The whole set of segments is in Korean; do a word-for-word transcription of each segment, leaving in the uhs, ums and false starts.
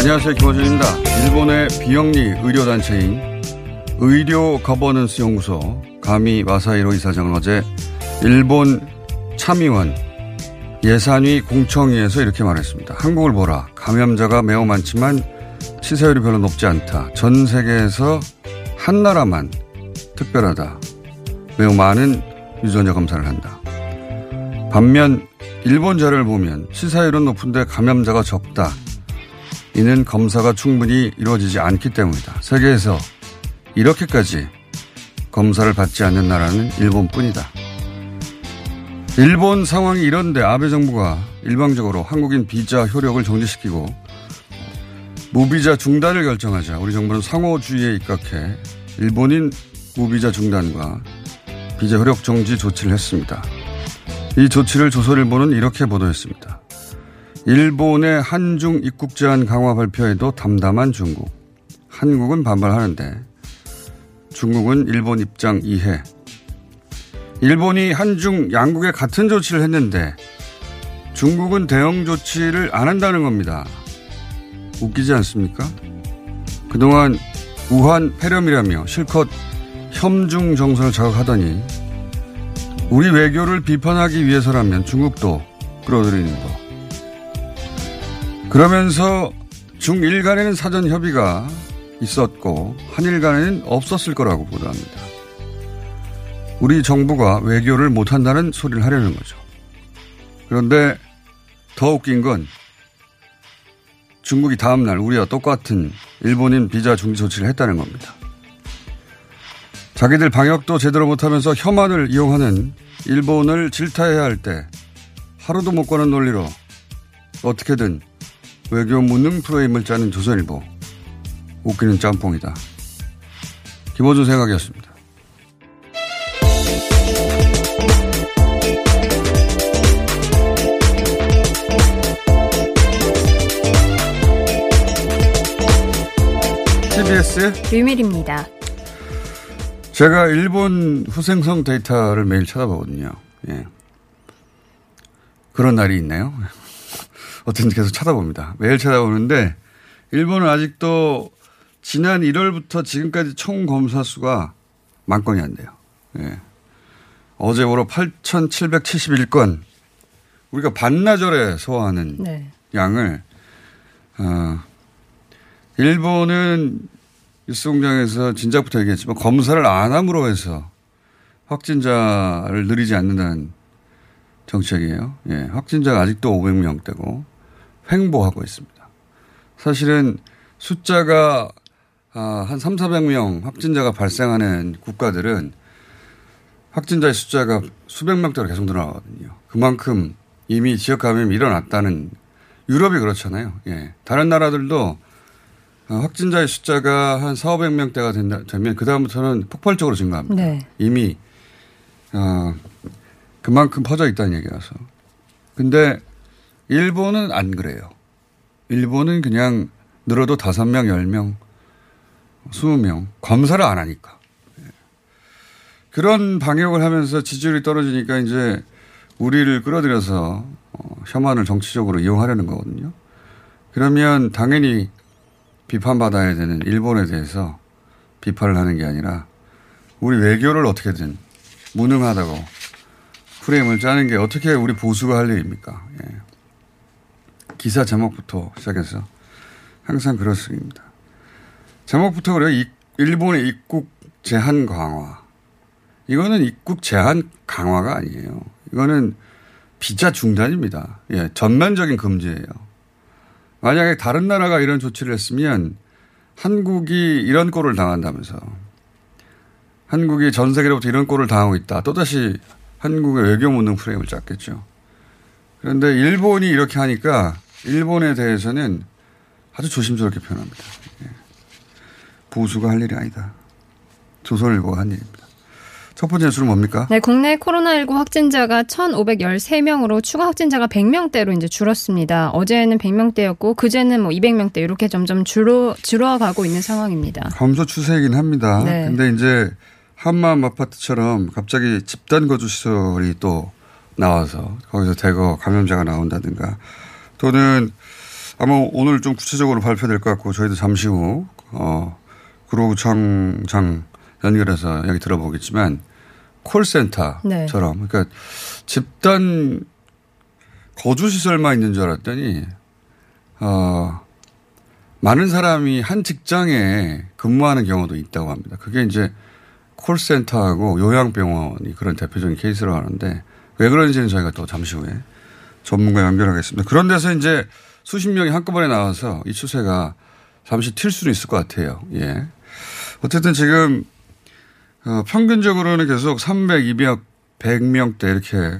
안녕하세요, 김호준입니다. 일본의 비영리 의료단체인 의료 거버넌스 연구소 가미 마사히로 이사장은 어제 일본 참의원 예산위 공청회에서 이렇게 말했습니다. 한국을 보라. 감염자가 매우 많지만 치사율이 별로 높지 않다. 전 세계에서 한 나라만 특별하다. 매우 많은 유전자 검사를 한다. 반면 일본 자료를 보면 치사율은 높은데 감염자가 적다. 이는 검사가 충분히 이루어지지 않기 때문이다. 세계에서 이렇게까지 검사를 받지 않는 나라는 일본뿐이다. 일본 상황이 이런데 아베 정부가 일방적으로 한국인 비자 효력을 정지시키고 무비자 중단을 결정하자 우리 정부는 상호주의에 입각해 일본인 무비자 중단과 비자 효력 정지 조치를 했습니다. 이 조치를 조선일보는 이렇게 보도했습니다. 일본의 한중 입국 제한 강화 발표에도 담담한 중국. 한국은 반발하는데 중국은 일본 입장 이해. 일본이 한중 양국에 같은 조치를 했는데 중국은 대응 조치를 안 한다는 겁니다. 웃기지 않습니까? 그동안 우한 폐렴이라며 실컷 혐중 정서를 자극하더니 우리 외교를 비판하기 위해서라면 중국도 끌어들이는 거. 그러면서 중일 간에는 사전 협의가 있었고 한일 간에는 없었을 거라고 보도합니다. 우리 정부가 외교를 못한다는 소리를 하려는 거죠. 그런데 더 웃긴 건 중국이 다음 날 우리와 똑같은 일본인 비자 중지 조치를 했다는 겁니다. 자기들 방역도 제대로 못하면서 혐한을 이용하는 일본을 질타해야 할 때 하루도 못 가는 논리로 어떻게든 외교 무능 프레임을 짜는 조선일보. 웃기는 짬뽕이다. 김호준 생각이었습니다. 티비에스 류밀입니다. 제가 일본 후생성 데이터를 매일 찾아보거든요. 예. 그런 날이 있나요? 어쨌든 계속 쳐다봅니다. 매일 쳐다보는데 일본은 아직도 지난 일월부터 지금까지 총 검사 수가 만 건이 안 돼요. 예. 어제 오로 팔천칠백칠십일 건. 우리가 반나절에 소화하는 네. 양을. 어, 일본은 뉴스공장에서 진작부터 얘기했지만 검사를 안 함으로 해서 확진자를 늘리지 않는다는 정책이에요. 예, 확진자가 아직도 오백 명대고 횡보하고 있습니다. 사실은 숫자가 한 삼사백 명 확진자가 발생하는 국가들은 확진자의 숫자가 수백 명대로 계속 늘어나거든요. 그만큼 이미 지역 감염이 일어났다는, 유럽이 그렇잖아요. 예. 다른 나라들도 확진자의 숫자가 한 사오백 명대가 된다, 되면 그다음부터는 폭발적으로 증가합니다. 네. 이미 어, 그만큼 퍼져 있다는 얘기라서. 근데 일본은 안 그래요. 일본은 그냥 늘어도 다섯 명, 열 명, 스무 명 검사를 안 하니까. 예. 그런 방역을 하면서 지지율이 떨어지니까 이제 우리를 끌어들여서 어, 셔만을 정치적으로 이용하려는 거거든요. 그러면 당연히 비판받아야 되는 일본에 대해서 비판을 하는 게 아니라 우리 외교를 어떻게든 무능하다고 프레임을 짜는 게 어떻게 우리 보수가 할 일입니까? 예. 기사 제목부터 시작해서 항상 그렇습니다. 제목부터 그래요. 일본의 입국 제한 강화. 이거는 입국 제한 강화가 아니에요. 이거는 비자 중단입니다. 예, 전면적인 금지예요. 만약에 다른 나라가 이런 조치를 했으면 한국이 이런 꼴을 당한다면서, 한국이 전 세계로부터 이런 꼴을 당하고 있다, 또다시 한국의 외교 무능 프레임을 짰겠죠. 그런데 일본이 이렇게 하니까 일본에 대해서는 아주 조심스럽게 표현합니다. 예. 보수가 할 일이 아니다. 조선일보가 한 일입니다. 첫 번째 수는 뭡니까? 네, 국내 코로나십구 확진자가 천오백십삼 명으로 추가 확진자가 백 명대로 이제 줄었습니다. 어제는 백 명대였고 그제는 뭐 이백 명대 이렇게 점점 줄어 줄어가고 있는 상황입니다. 감소 추세이긴 합니다. 네. 근데 이제 한마음 아파트처럼 갑자기 집단 거주 시설이 또 나와서 거기서 대거 감염자가 나온다든가, 또는 아마 오늘 좀 구체적으로 발표될 것 같고 저희도 잠시 후 어, 구로구청장 연결해서 여기 들어보겠지만 콜센터처럼, 네, 그러니까 집단 거주시설만 있는 줄 알았더니 어, 많은 사람이 한 직장에 근무하는 경우도 있다고 합니다. 그게 이제 콜센터하고 요양병원이 그런 대표적인 케이스로 하는데, 왜 그런지는 저희가 또 잠시 후에 전문가 연결하겠습니다. 그런 데서 이제 수십 명이 한꺼번에 나와서 이 추세가 잠시 튈 수는 있을 것 같아요. 예. 어쨌든 지금 어, 평균적으로는 계속 삼백, 이백, 백 명대 이렇게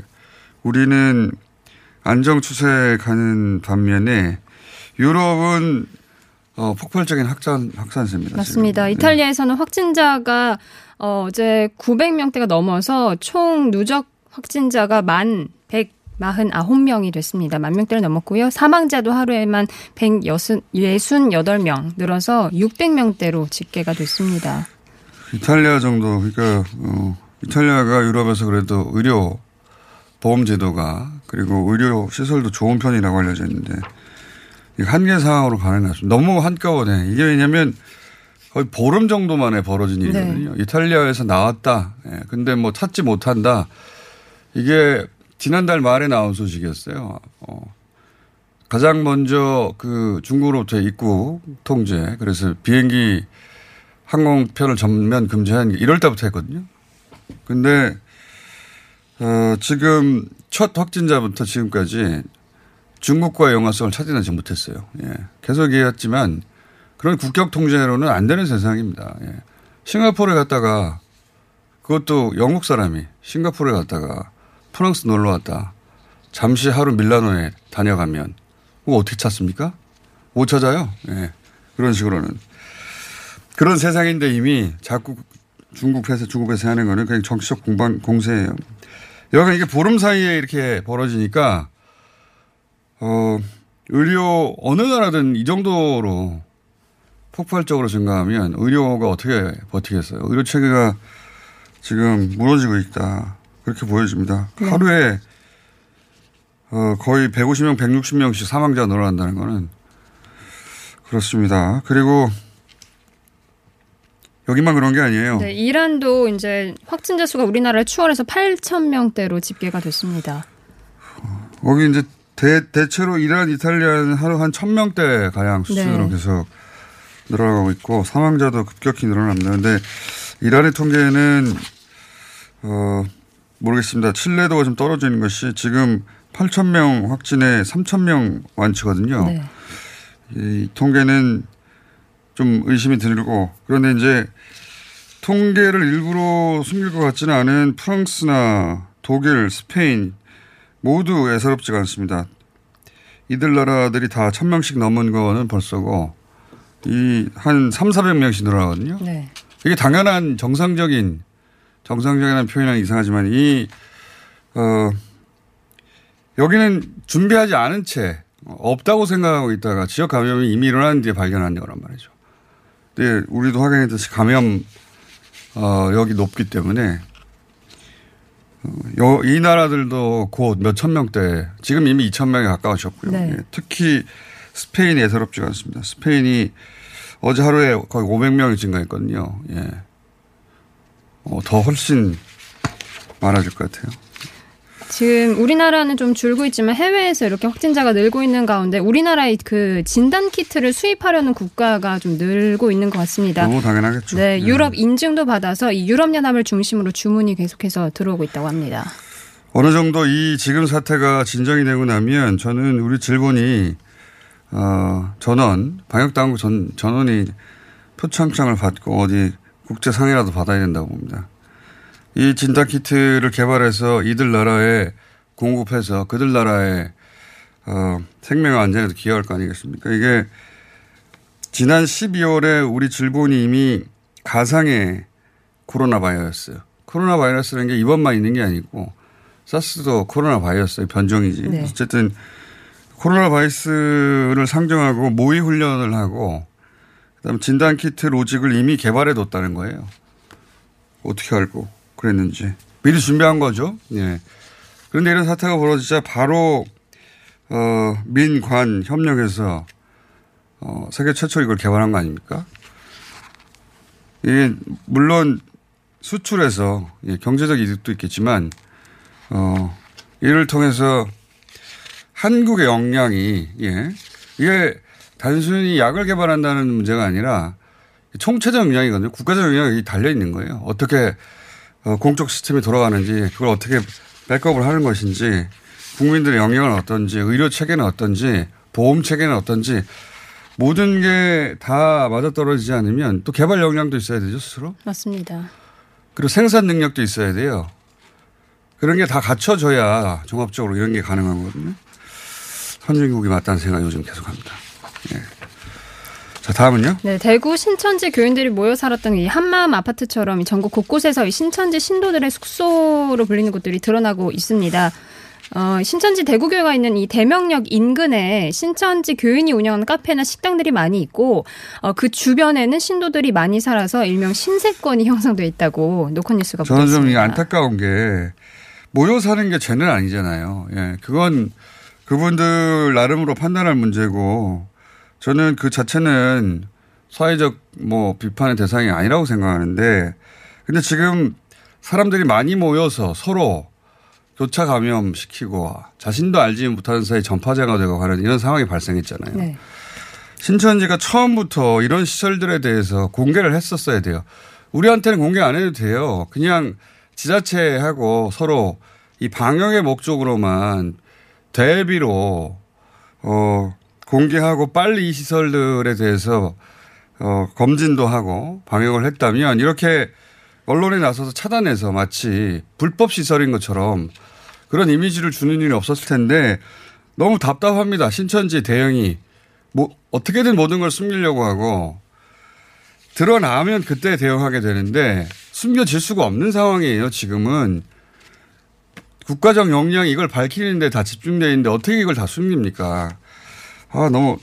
우리는 안정 추세에 가는 반면에 유럽은 어, 폭발적인 확산, 확산세입니다. 맞습니다. 지금. 이탈리아에서는 확진자가 어, 어제 구백 명대가 넘어서 총 누적 확진자가 만 백사십구 명이 됐습니다. 만 명대를 넘었고요. 사망자도 하루에만 백육십팔 명 늘어서 육백 명대로 집계가 됐습니다. 이탈리아 정도, 그러니까 어, 이탈리아가 유럽에서 그래도 의료 보험 제도가, 그리고 의료 시설도 좋은 편이라고 알려져 있는데 한계 상황으로 가능하죠. 너무 한꺼번에. 이게 왜냐하면 거의 보름 정도만에 벌어진 일이거든요. 네. 이탈리아에서 나왔다. 예, 근데 뭐 찾지 못한다. 이게 지난달 말에 나온 소식이었어요. 어, 가장 먼저 그 중국으로부터 입국 통제, 그래서 비행기 항공편을 전면 금지한 게 일월 달부터 했거든요. 근데 어, 지금 첫 확진자부터 지금까지 중국과의 연관성을 찾아내지 못했어요. 예. 계속 얘기했지만 그런 국격 통제로는 안 되는 세상입니다. 예. 싱가포르에 갔다가, 그것도 영국 사람이 싱가포르에 갔다가 프랑스 놀러 왔다, 잠시 하루 밀라노에 다녀가면 그거 어떻게 찾습니까? 못 찾아요. 예. 그런 식으로는. 그런 세상인데 이미 자꾸 중국 회사, 중국 회사 하는 거는 그냥 정치적 공방, 공세예요. 여하간 이게 보름 사이에 이렇게 벌어지니까 어, 의료 어느 나라든 이 정도로 폭발적으로 증가하면 의료가 어떻게 버티겠어요. 의료 체계가 지금 무너지고 있다. 그렇게 보여집니다. 네. 하루에 어, 거의 백오십 명, 백육십 명씩 사망자가 늘어난다는 거는 그렇습니다. 그리고 여기만 그런 게 아니에요. 네, 이란도 이제 확진자 수가 우리나라를 추월해서 팔천 명대로 집계가 됐습니다. 어, 거기 이제 대, 대체로 이란, 이탈리아는 하루 한 천 명대 가량 수준으로, 네, 계속 늘어나고 있고 사망자도 급격히 늘어납니다. 그런데 이란의 통계는 어, 모르겠습니다. 신뢰도가 좀 떨어지는 것이 지금 팔천 명 확진에 삼천 명 완치거든요. 네. 이 통계는 좀 의심이 들고, 그런데 이제 통계를 일부러 숨길 것 같지는 않은 프랑스나 독일, 스페인 모두 애서롭지가 않습니다. 이들 나라들이 다 천 명씩 넘은 거는 벌써고 이 한 삼사백 명씩 늘어나거든요. 네. 이게 당연한 정상적인 정상적인 표현은 이상하지만 이 어, 여기는 준비하지 않은 채 없다고 생각하고 있다가 지역 감염이 이미 일어난 뒤에 발견한 거란 말이죠. 근데 우리도 확인했듯이 감염 어, 여기 높기 때문에 어, 이 나라들도 곧 몇천 명대 지금 이미 이천 명에 가까우셨고요. 네. 예, 특히 스페인이 예사롭지가 않습니다. 스페인이 어제 하루에 거의 오백 명이 증가했거든요. 예. 어, 더 훨씬 많아질 것 같아요. 지금 우리나라는 좀 줄고 있지만 해외에서 이렇게 확진자가 늘고 있는 가운데 우리나라의 그 진단키트를 수입하려는 국가가 좀 늘고 있는 것 같습니다. 너무 당연하겠죠. 네, 유럽 네. 인증도 받아서 이 유럽연합을 중심으로 주문이 계속해서 들어오고 있다고 합니다. 어느 정도 이 지금 사태가 진정이 되고 나면 저는 우리 질본이 어, 전원, 방역당국 전, 전원이 표창 한장을 받고 어디 국제상의라도 받아야 된다고 봅니다. 이 진단키트를 개발해서 이들 나라에 공급해서 그들 나라의 어, 생명의 안전에도 기여할 거 아니겠습니까? 이게 지난 십이월에 우리 질본이 이미 가상의 코로나 바이러스. 코로나 바이러스라는 게 이번만 있는 게 아니고 사스도 코로나 바이러스의 변종이지. 네. 어쨌든 코로나 바이러스를 상정하고 모의 훈련을 하고 그다음에 진단키트 로직을 이미 개발해뒀다는 거예요. 어떻게 알고 그랬는지. 미리 준비한 거죠. 예. 그런데 이런 사태가 벌어지자 바로 어, 민관 협력해서 어, 세계 최초 이걸 개발한 거 아닙니까? 이게 물론 수출해서 예, 경제적 이득도 있겠지만 어, 이를 통해서 한국의 역량이 예, 이게 단순히 약을 개발한다는 문제가 아니라 총체적 역량이거든요. 국가적 역량이 달려있는 거예요. 어떻게 공적 시스템이 돌아가는지 그걸 어떻게 백업을 하는 것인지 국민들의 역량은 어떤지 의료체계는 어떤지 보험체계는 어떤지 모든 게 다 맞아떨어지지 않으면 또 개발 역량도 있어야 되죠 스스로. 맞습니다. 그리고 생산 능력도 있어야 돼요. 그런 게 다 갖춰져야 종합적으로 이런 게 가능한 거거든요. 선진국이 맞다는 생각이 요즘 계속합니다. 예. 자, 다음은요. 네, 대구 신천지 교인들이 모여 살았던 이 한마음 아파트처럼 전국 곳곳에서 이 신천지 신도들의 숙소로 불리는 곳들이 드러나고 있습니다. 어, 신천지 대구교회가 있는 이 대명역 인근에 신천지 교인이 운영하는 카페나 식당들이 많이 있고 어, 그 주변에는 신도들이 많이 살아서 일명 신세권이 형성돼 있다고 노컷뉴스가 보도했습니다. 저는 좀 안타까운 게 모여 사는 게 죄는 아니잖아요. 예, 그건 그분들 나름으로 판단할 문제고 저는 그 자체는 사회적 뭐 비판의 대상이 아니라고 생각하는데 근데 지금 사람들이 많이 모여서 서로 교차 감염시키고 자신도 알지 못하는 사이 전파자가 되고 가는 이런 상황이 발생했잖아요. 네. 신천지가 처음부터 이런 시설들에 대해서 공개를 했었어야 돼요. 우리한테는 공개 안 해도 돼요. 그냥 지자체하고 서로 이 방역의 목적으로만 대비로 어 공개하고 빨리 이 시설들에 대해서 어, 검진도 하고 방역을 했다면 이렇게 언론에 나서서 차단해서 마치 불법 시설인 것처럼 그런 이미지를 주는 일이 없었을 텐데 너무 답답합니다. 신천지 대형이 뭐 어떻게든 모든 걸 숨기려고 하고 드러나면 그때 대응하게 되는데 숨겨질 수가 없는 상황이에요. 지금은. 국가적 역량이 이걸 밝히는데 다 집중되어 있는데 어떻게 이걸 다 숨깁니까? 아, 너무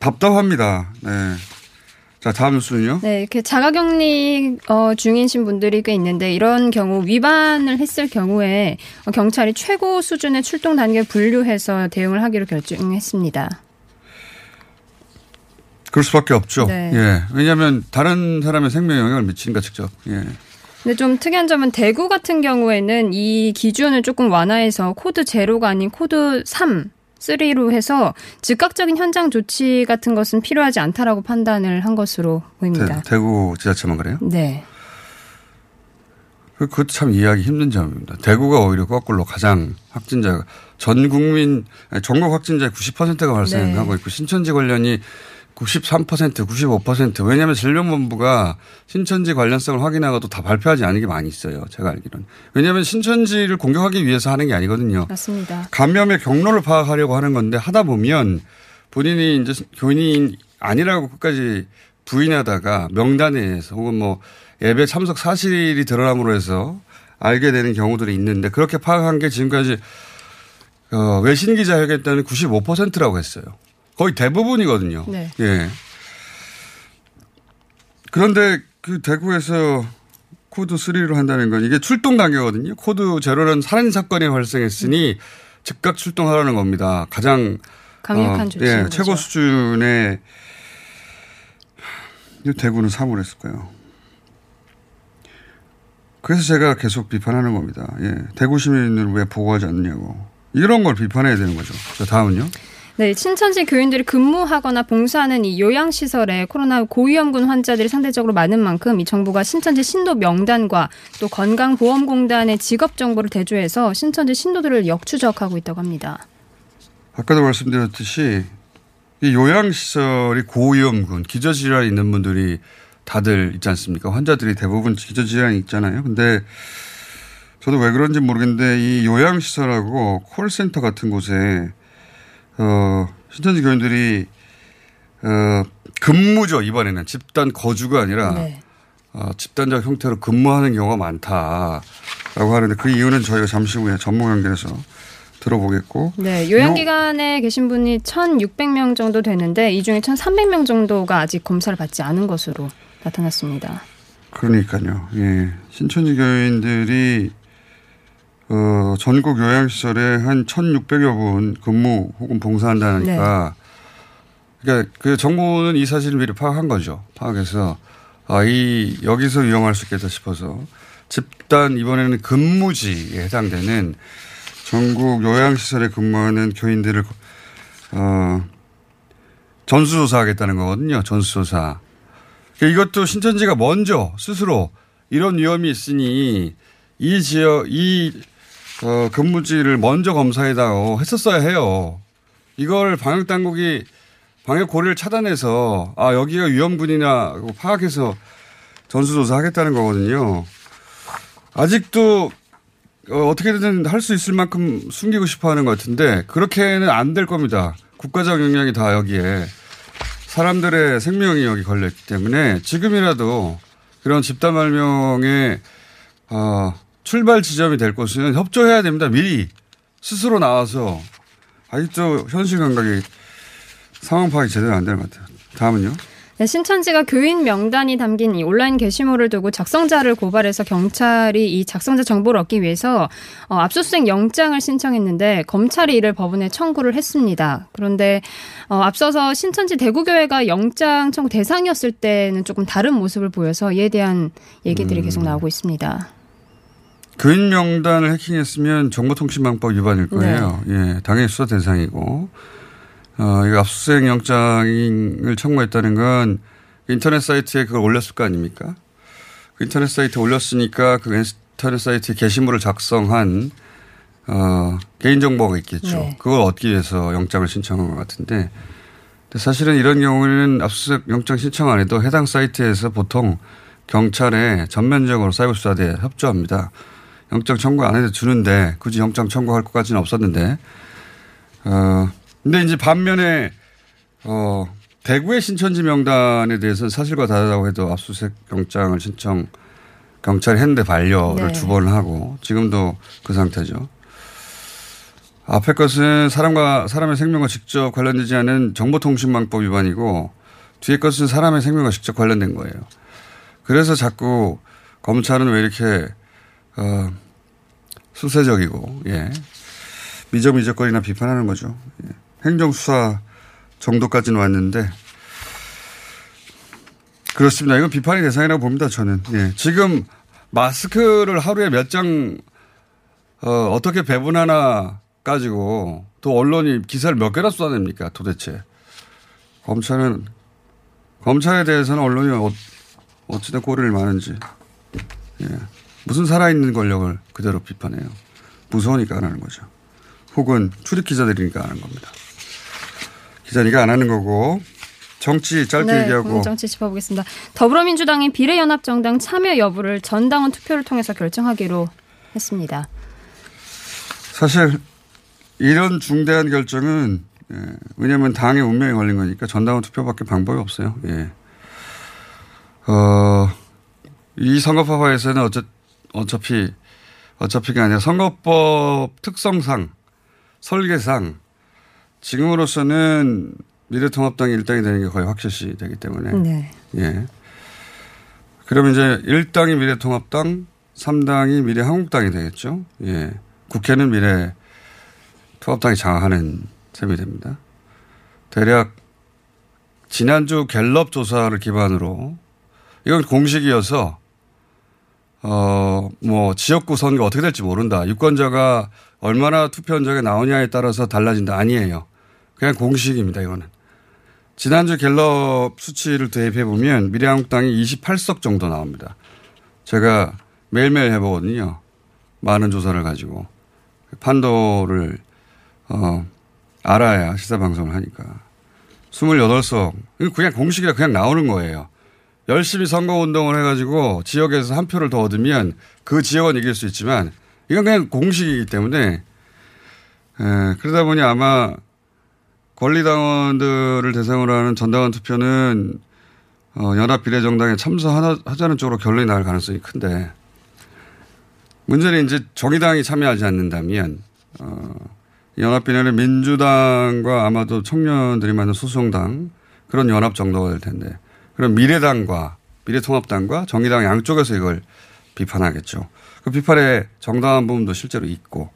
답답합니다. 네. 자, 다음 뉴스는요? 네, 이렇게 자가격리 어, 중이신 분들이 꽤 있는데 이런 경우 위반을 했을 경우에 경찰이 최고 수준의 출동 단계 분류해서 대응을 하기로 결정했습니다. 그럴 수밖에 없죠. 네. 예, 왜냐하면 다른 사람의 생명에 영향을 미치니까 직접. 예. 근데 좀 특이한 점은 대구 같은 경우에는 이 기준을 조금 완화해서 코드 제로가 아닌 코드 삼. 삼으로 해서 즉각적인 현장 조치 같은 것은 필요하지 않다라고 판단을 한 것으로 보입니다. 대, 대구 지자체만 그래요? 네. 그것도 참 이해하기 힘든 점입니다. 대구가 오히려 거꾸로 가장 확진자가 전 국민, 전국 확진자의 구십 퍼센트가 발생하고 네. 있고 신천지 관련이 구십삼 퍼센트, 구십오 퍼센트. 왜냐하면 질병본부가 신천지 관련성을 확인하고도 다 발표하지 않은 게 많이 있어요. 제가 알기로는. 왜냐하면 신천지를 공격하기 위해서 하는 게 아니거든요. 맞습니다. 감염의 경로를 파악하려고 하는 건데 하다 보면 본인이 이제 교인이 아니라고 끝까지 부인하다가 명단에 의해서 혹은 뭐 예배 참석 사실이 드러남으로 해서 알게 되는 경우들이 있는데 그렇게 파악한 게 지금까지 어 외신 기자 회견 때는 구십오 퍼센트라고 했어요. 거의 대부분이거든요. 네. 예. 그런데 그 대구에서 코드 삼으로 한다는 건 이게 출동 단계거든요. 코드 제로는 살인 사건이 발생했으니 음. 즉각 출동하라는 겁니다. 가장 강력한 어, 조치인 예, 거죠. 최고 수준의 대구는 삼으로 했을 거예요. 그래서 제가 계속 비판하는 겁니다. 예. 대구 시민은 왜 보고하지 않느냐고. 이런 걸 비판해야 되는 거죠. 자, 다음은요. 네, 신천지 교인들이 근무하거나 봉사하는 이 요양시설에 코로나 고위험군 환자들이 상대적으로 많은 만큼 이 정부가 신천지 신도 명단과 또 건강보험공단의 직업 정보를 대조해서 신천지 신도들을 역추적하고 있다고 합니다. 아까도 말씀드렸듯이 이 요양시설이 고위험군, 기저질환이 있는 분들이 다들 있지 않습니까? 환자들이 대부분 기저질환이 있잖아요. 근데 저도 왜 그런지 모르겠는데 이 요양시설하고 콜센터 같은 곳에 어, 신천지 교인들이, 어, 근무죠, 이번에는. 집단 거주가 아니라, 네. 어, 집단적 형태로 근무하는 경우가 많다라고 하는데 그 이유는 저희가 잠시 후에 전문 연결해서 들어보겠고. 네, 요양기관에 요... 계신 분이 천육백 명 정도 되는데 이 중에 천삼백 명 정도가 아직 검사를 받지 않은 것으로 나타났습니다. 그러니까요. 예. 신천지 교인들이 어, 전국 요양시설에 한 천육백여 분 근무 혹은 봉사한다니까. 네. 그러니까 그 정부는 이 사실을 미리 파악한 거죠. 파악해서, 아, 이, 여기서 위험할 수 있겠다 싶어서 집단 이번에는 근무지에 해당되는 전국 요양시설에 근무하는 교인들을, 어, 전수조사하겠다는 거거든요. 전수조사. 그러니까 이것도 신천지가 먼저 스스로 이런 위험이 있으니 이 지역, 이, 어, 근무지를 먼저 검사해다오 했었어야 해요. 이걸 방역당국이 방역 고리를 차단해서 아, 여기가 위험군이나 파악해서 전수조사 하겠다는 거거든요. 아직도 어, 어떻게든 할 수 있을 만큼 숨기고 싶어 하는 것 같은데 그렇게는 안 될 겁니다. 국가적 역량이 다 여기에 사람들의 생명이 여기 걸렸기 때문에 지금이라도 그런 집단 발명의 어, 출발 지점이 될 곳은 협조해야 됩니다. 미리 스스로 나와서 아직도 현실 감각이 상황 파악이 제대로 안 되는 것 같아요. 다음은요. 네, 신천지가 교인 명단이 담긴 이 온라인 게시물을 두고 작성자를 고발해서 경찰이 이 작성자 정보를 얻기 위해서 어, 압수수색 영장을 신청했는데 검찰이 이를 법원에 청구를 했습니다. 그런데 어, 앞서서 신천지 대구교회가 영장 청구 대상이었을 때는 조금 다른 모습을 보여서 이에 대한 얘기들이 음. 계속 나오고 있습니다. 교인 명단을 해킹했으면 정보통신망법 위반일 거예요. 네. 예, 당연히 수사 대상이고. 어, 이 압수수색 영장을 청구했다는 건 인터넷 사이트에 그걸 올렸을 거 아닙니까? 그 인터넷 사이트에 올렸으니까 그 인터넷 사이트에 게시물을 작성한, 어, 개인정보가 있겠죠. 네. 그걸 얻기 위해서 영장을 신청한 것 같은데. 근데 사실은 이런 경우에는 압수수색 영장 신청 안 해도 해당 사이트에서 보통 경찰에 전면적으로 사이버 수사대에 협조합니다. 영장 청구 안 해도 주는데 굳이 영장 청구할 것까지는 없었는데. 어, 근데 이제 반면에, 어, 대구의 신천지 명단에 대해서는 사실과 다르다고 해도 압수수색 영장을 신청, 경찰이 했는데 반려를 네. 두 번 하고 지금도 그 상태죠. 앞에 것은 사람과, 사람의 생명과 직접 관련되지 않은 정보통신망법 위반이고 뒤에 것은 사람의 생명과 직접 관련된 거예요. 그래서 자꾸 검찰은 왜 이렇게, 어, 수세적이고, 예. 미적미적거리나 비판하는 거죠. 예. 행정수사 정도까지는 왔는데 그렇습니다. 이건 비판의 대상이라고 봅니다. 저는. 예. 지금 마스크를 하루에 몇 장 어, 어떻게 배분하나 가지고 또 언론이 기사를 몇 개나 쏟아냅니까 도대체. 검찰은 검찰에 대해서는 언론이 어찌나 꼬리를 마는지. 예. 무슨 살아있는 권력을 그대로 비판해요. 무서우니까 안 하는 거죠. 혹은 출입 기자들이니까 안 하는 겁니다. 기자니까 안 하는 거고. 정치 짧게 네, 얘기하고. 국민 정치 짚어보겠습니다. 더불어민주당이 비례연합정당 참여 여부를 전당원 투표를 통해서 결정하기로 했습니다. 사실 이런 중대한 결정은 예, 왜냐하면 당의 운명에 걸린 거니까 전당원 투표밖에 방법이 없어요. 예. 어, 이 선거법화에서는 어차, 어차피 어차피가 아니라 선거법 특성상 설계상 지금으로서는 미래통합당이 일당이 되는 게 거의 확실시 되기 때문에. 네. 예. 그러면 이제 일 당이 미래통합당, 삼 당이 미래한국당이 되겠죠. 예. 국회는 미래통합당이 장악하는 셈이 됩니다. 대략 지난주 갤럽 조사를 기반으로 이건 공식이어서 어, 뭐 지역구 선거 어떻게 될지 모른다. 유권자가 얼마나 투표현장에 나오냐에 따라서 달라진다. 아니에요. 그냥 공식입니다. 이거는. 지난주 갤럽 수치를 대입해 보면 미래한국당이 이십팔 석 정도 나옵니다. 제가 매일매일 해보거든요. 많은 조사를 가지고 판도를 어, 알아야 시사방송을 하니까. 이십팔 석. 그냥 공식이라 그냥 나오는 거예요. 열심히 선거운동을 해가지고 지역에서 한 표를 더 얻으면 그 지역은 이길 수 있지만 이건 그냥 공식이기 때문에 에, 그러다 보니 아마 권리당원들을 대상으로 하는 전당원 투표는 어, 연합 비례정당에 참석하자는 쪽으로 결론이 날 가능성이 큰데 문제는 이제 정의당이 참여하지 않는다면 어, 연합 비례는 민주당과 아마도 청년들이 만든 소수정당 그런 연합 정도가 될 텐데 그럼 미래당과 미래통합당과 정의당 양쪽에서 이걸 비판하겠죠. 그 비판에 정당한 부분도 실제로 있고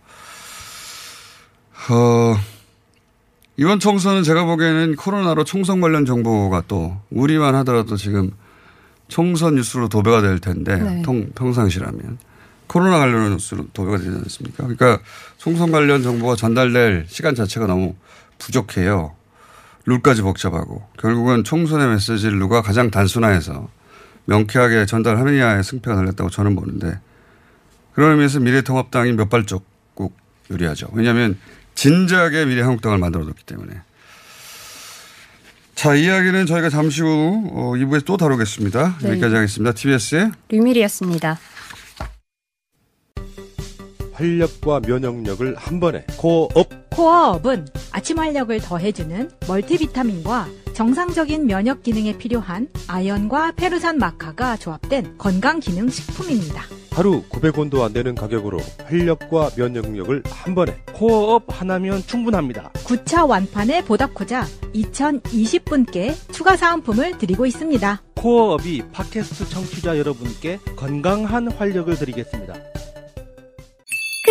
어, 이번 총선은 제가 보기에는 코로나로 총선 관련 정보가 또 우리만 하더라도 지금 총선 뉴스로 도배가 될 텐데 네. 통, 평상시라면 코로나 관련 뉴스로 도배가 되지 않습니까? 그러니까 총선 관련 정보가 전달될 시간 자체가 너무 부족해요. 룰까지 복잡하고 결국은 총선의 메시지를 누가 가장 단순화해서 명쾌하게 전달하느냐의 승패가 달렸다고 저는 보는데 그런 의미에서 미래통합당이 몇 발짝 꼭 유리하죠. 왜냐하면 진작에 미래한국당을 만들어뒀기 때문에. 자, 이야기는 저희가 잠시 후 이 부에서 또 다루겠습니다. 네. 여기까지 하겠습니다. 티비에스의 류미리였습니다. 활력과 면역력을 한 번에 코어업. 코어업은 아침 활력을 더해주는 멀티비타민과 정상적인 면역 기능에 필요한 아연과 페루산 마카가 조합된 건강기능식품입니다. 하루 구백 원도 안 되는 가격으로 활력과 면역력을 한 번에 코어업 하나면 충분합니다. 구 차 완판에 보답하자 이천이십 분께 추가 사은품을 드리고 있습니다. 코어업이 팟캐스트 청취자 여러분께 건강한 활력을 드리겠습니다.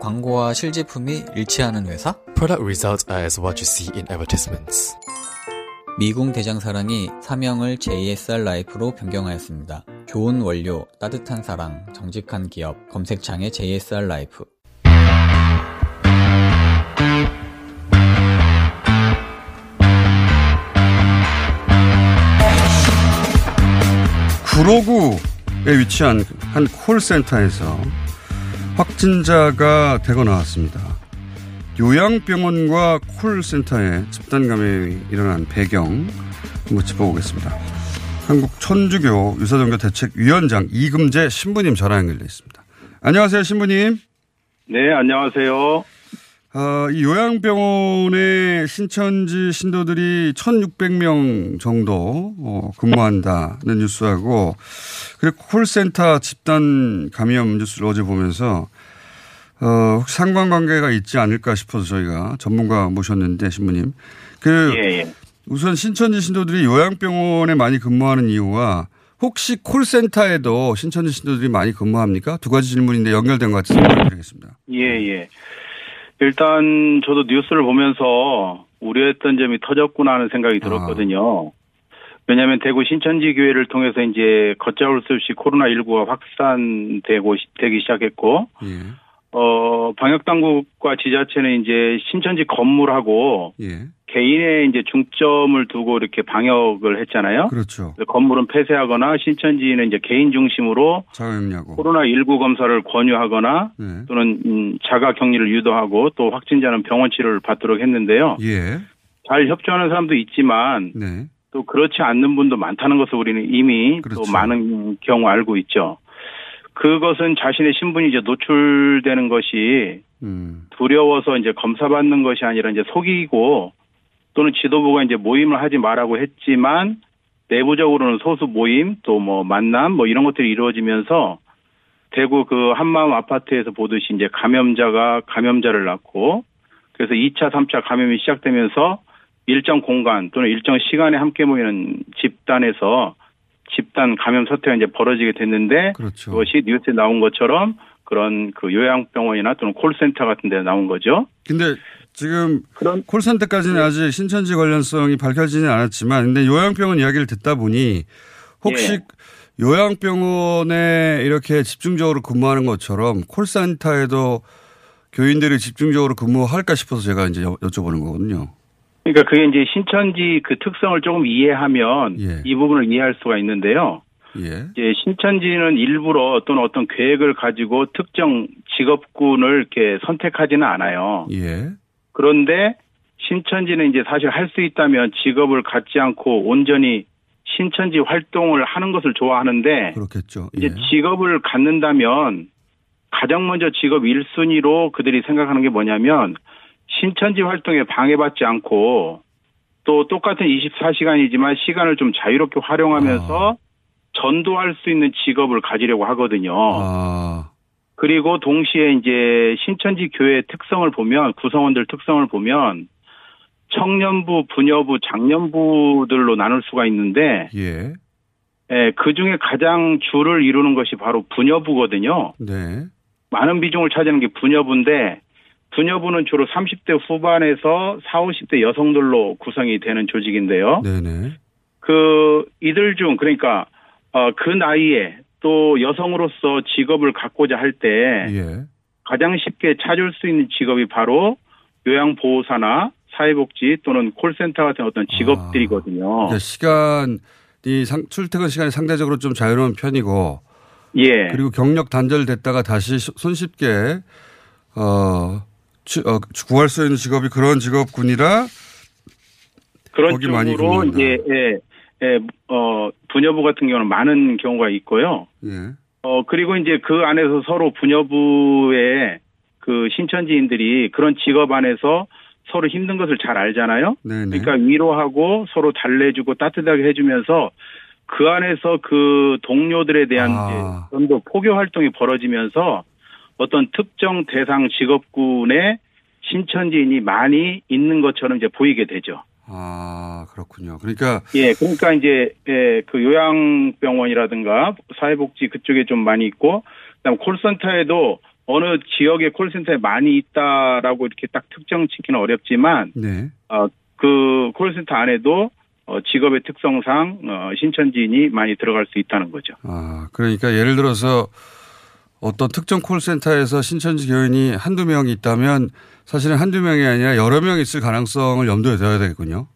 광고와 실제품이 일치하는 회사? Product results are as what you see in advertisements. 미궁 대장사랑이 사명을 제이에스알 라이프로 변경하였습니다. 좋은 원료, 따뜻한 사랑, 정직한 기업, 검색창에 제이에스알 라이프. 구로구에 위치한 한 콜센터에서 확진자가 대거 나왔습니다. 요양병원과 콜센터에 집단 감염이 일어난 배경 한번 짚어보겠습니다. 한국천주교 유사종교 대책위원장 이금재 신부님 전화 연결돼 있습니다. 안녕하세요, 신부님. 네, 안녕하세요. 아, 이 요양병원에 신천지 신도들이 천육백 명 정도 근무한다는 뉴스하고, 그리고 콜센터 집단 감염 뉴스를 어제 보면서 어, 혹시 상관관계가 있지 않을까 싶어서 저희가 전문가 모셨는데, 신부님. 그 예, 예. 우선 신천지 신도들이 요양병원에 많이 근무하는 이유와 혹시 콜센터에도 신천지 신도들이 많이 근무합니까? 두 가지 질문인데 연결된 것 같아서 말씀드리겠습니다. 예, 예. 일단 저도 뉴스를 보면서 우려했던 점이 터졌구나 하는 생각이 들었거든요. 아. 왜냐하면 대구 신천지 교회를 통해서 이제 걷잡을 수 없이 코로나십구가 확산되고 되기 시작했고, 예. 어, 방역당국과 지자체는 이제 신천지 건물하고, 예. 개인의 이제 중점을 두고 이렇게 방역을 했잖아요. 그렇죠. 건물은 폐쇄하거나 신천지는 이제 개인 중심으로 자가격리하고, 코로나십구 검사를 권유하거나, 예. 또는 음, 자가격리를 유도하고, 또 확진자는 병원 치료를 받도록 했는데요. 예. 잘 협조하는 사람도 있지만, 네. 또 그렇지 않는 분도 많다는 것을 우리는 이미, 그렇죠. 또 많은 경우 알고 있죠. 그것은 자신의 신분이 이제 노출되는 것이 음. 두려워서 이제 검사받는 것이 아니라 이제 속이고, 또는 지도부가 이제 모임을 하지 말라고 했지만 내부적으로는 소수 모임, 또 뭐 만남, 뭐 이런 것들이 이루어지면서 대구 그 한마음 아파트에서 보듯이 이제 감염자가 감염자를 낳고, 그래서 이 차, 삼 차 감염이 시작되면서 일정 공간 또는 일정 시간에 함께 모이는 집단에서 집단 감염 사태가 이제 벌어지게 됐는데, 그렇죠. 그것이 뉴스에 나온 것처럼 그런 그 요양병원이나 또는 콜센터 같은 데 나온 거죠. 근데 지금 그런 콜센터까지는, 네. 아직 신천지 관련성이 밝혀지진 않았지만, 근데 요양병원 이야기를 듣다 보니 혹시, 예. 요양병원에 이렇게 집중적으로 근무하는 것처럼 콜센터에도 교인들이 집중적으로 근무할까 싶어서 제가 이제 여쭤보는 거거든요. 그러니까 그게 이제 신천지 그 특성을 조금 이해하면, 예. 이 부분을 이해할 수가 있는데요. 예. 이제 신천지는 일부러 또는 어떤 계획을 가지고 특정 직업군을 이렇게 선택하지는 않아요. 예. 그런데 신천지는 이제 사실 할 수 있다면 직업을 갖지 않고 온전히 신천지 활동을 하는 것을 좋아하는데, 그렇겠죠. 예. 이제 직업을 갖는다면 가장 먼저 직업 일 순위로 그들이 생각하는 게 뭐냐면, 신천지 활동에 방해받지 않고 또 똑같은 이십사 시간이지만 시간을 좀 자유롭게 활용하면서, 아. 전도할 수 있는 직업을 가지려고 하거든요. 아. 그리고 동시에 이제 신천지 교회의 특성을 보면, 구성원들 특성을 보면 청년부, 부녀부, 장년부들로 나눌 수가 있는데, 예. 예, 그중에 가장 주를 이루는 것이 바로 부녀부거든요. 네. 많은 비중을 차지하는 게 부녀부인데, 부녀부는 주로 삼십 대 후반에서 사십, 오십 대 여성들로 구성이 되는 조직인데요. 네네. 그, 이들 중, 그러니까, 어, 그 나이에 또 여성으로서 직업을 갖고자 할 때, 예. 가장 쉽게 찾을 수 있는 직업이 바로 요양보호사나 사회복지 또는 콜센터 같은 어떤 직업들이거든요. 아, 그러니까 시간이, 상, 출퇴근 시간이 상대적으로 좀 자유로운 편이고, 예. 그리고 경력 단절됐다가 다시 손쉽게, 어, 어, 구할 수 있는 직업이 그런 직업군이라 그런 거기 많이 근무한다. 예, 예, 예, 어, 부녀부 같은 경우는 많은 경우가 있고요. 예. 어, 그리고 이제 그 안에서 서로 부녀부의 그 신천지인들이 그런 직업 안에서 서로 힘든 것을 잘 알잖아요. 네네. 그러니까 위로하고 서로 달래주고 따뜻하게 해주면서 그 안에서 그 동료들에 대한, 아. 이제 좀 더 포교 활동이 벌어지면서 어떤 특정 대상 직업군에 신천지인이 많이 있는 것처럼 이제 보이게 되죠. 아, 그렇군요. 그러니까. 예, 그러니까 이제, 예, 그 요양병원이라든가 사회복지 그쪽에 좀 많이 있고, 그 다음 콜센터에도 어느 지역의 콜센터에 많이 있다라고 이렇게 딱 특정 짓기는 어렵지만, 네. 어, 그 콜센터 안에도 어, 직업의 특성상, 어, 신천지인이 많이 들어갈 수 있다는 거죠. 아, 그러니까 예를 들어서 어떤 특정 콜센터에서 신천지 교인이 한두 명이 있다면 사실은 한두 명이 아니라 여러 명이 있을 가능성을 염두에 둬야 되겠군요.